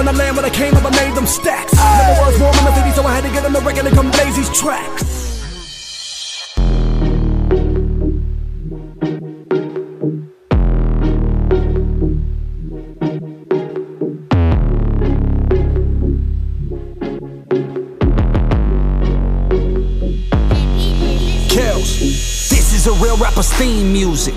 on the land when I came up, I made them stacks. Never was warm in the city, so I had to get on the record and come Daisy's tracks. Rapper's theme music,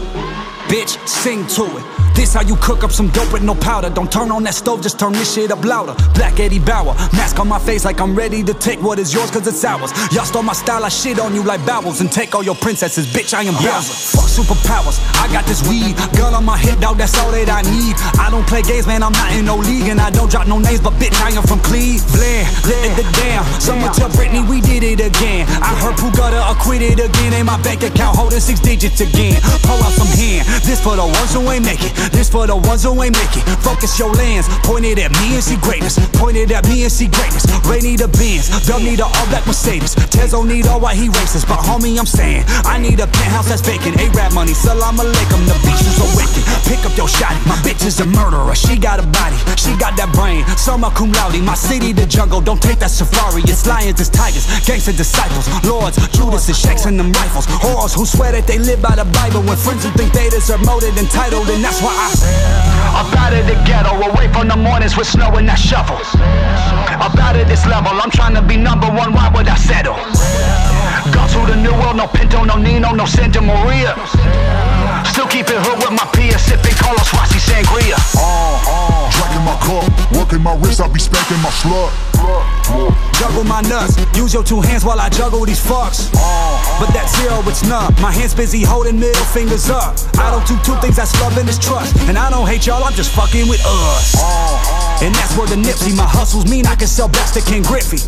bitch, sing to it. This how you cook up some dope with no powder. Don't turn on that stove, just turn this shit up louder. Black Eddie Bauer, mask on my face like I'm ready to take what is yours cause it's ours. Y'all stole my style, I shit on you like bowels and take all your princesses, bitch, I am Bowser. Fuck superpowers, I got this weed, gun on my hip, dog, that's all that I need. I don't play games, man, I'm not in no league, and I don't drop no names, but bitch, I am from Cleveland. Let it down, someone tell Britney we did it again. I heard Pooh got acquitted again, and my bank account holding 6 digits again. Pull out some hand, this for the ones who ain't make it. This for the ones who ain't make it. Focus your lens, pointed at me and see greatness. Pointed at me and see greatness. Ray need a Benz, Dub need an all-black Mercedes. Tezzo need all white, he racist. But homie, I'm saying I need a penthouse that's vacant. A-rap money, salam alaikum, the beach is awakened. Pick up your shot, my bitch is a murderer. She got a body, she got that brain. Summa cum laude, my city the jungle. Don't take that safari, it's lions, it's tigers. Gangsta disciples, lords, Judas and Shanks and them rifles. Whores who swear that they live by the Bible. When friends who think they deserve more than entitled. And that's why I'm out of the ghetto, away from the mornings with snow and that shovel. I'm out of this level, I'm trying to be #1, why would I settle? Gone to the new world, no Pinto, no Nino, no Santa Maria. Still keep it hood with my P.S.A. sipping colos, Rossi, sangria. Dragging my cup, working my wrist, I be spanking my slut. Juggle my nuts, use your 2 hands while I juggle these fucks. But that zero, it's numb. My hands busy holding middle fingers up. I don't do 2 things that's love and it's trust. And I don't hate y'all, I'm just fucking with us. And that's where the nipsy, my hustles mean I can sell backs to King Griffey.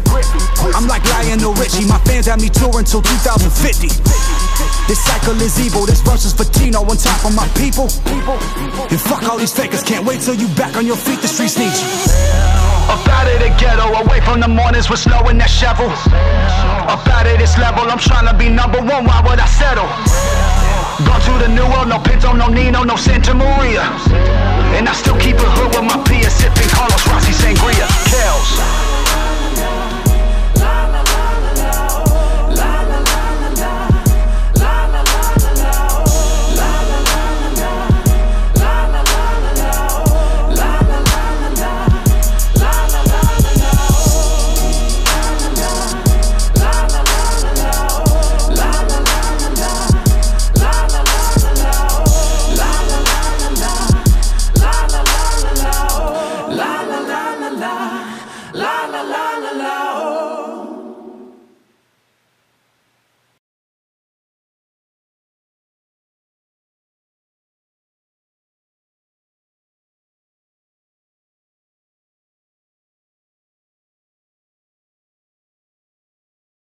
I'm like Lionel Richie, my fans have me touring till 2050. This cycle is evil, this verse is for Tino on top of my people. And fuck all these fakers, can't wait till you back on your feet, the streets need you. Up out of the ghetto, away from the mornings with snow and that shovel. Up out of this level, I'm trying to be #1, why would I settle? Gone to the new world, no Pinto, no Nino, no Santa Maria. And I still keep a hood with my peers, sipping colos, Rossi, sangria, Kells. La la la la la, oh.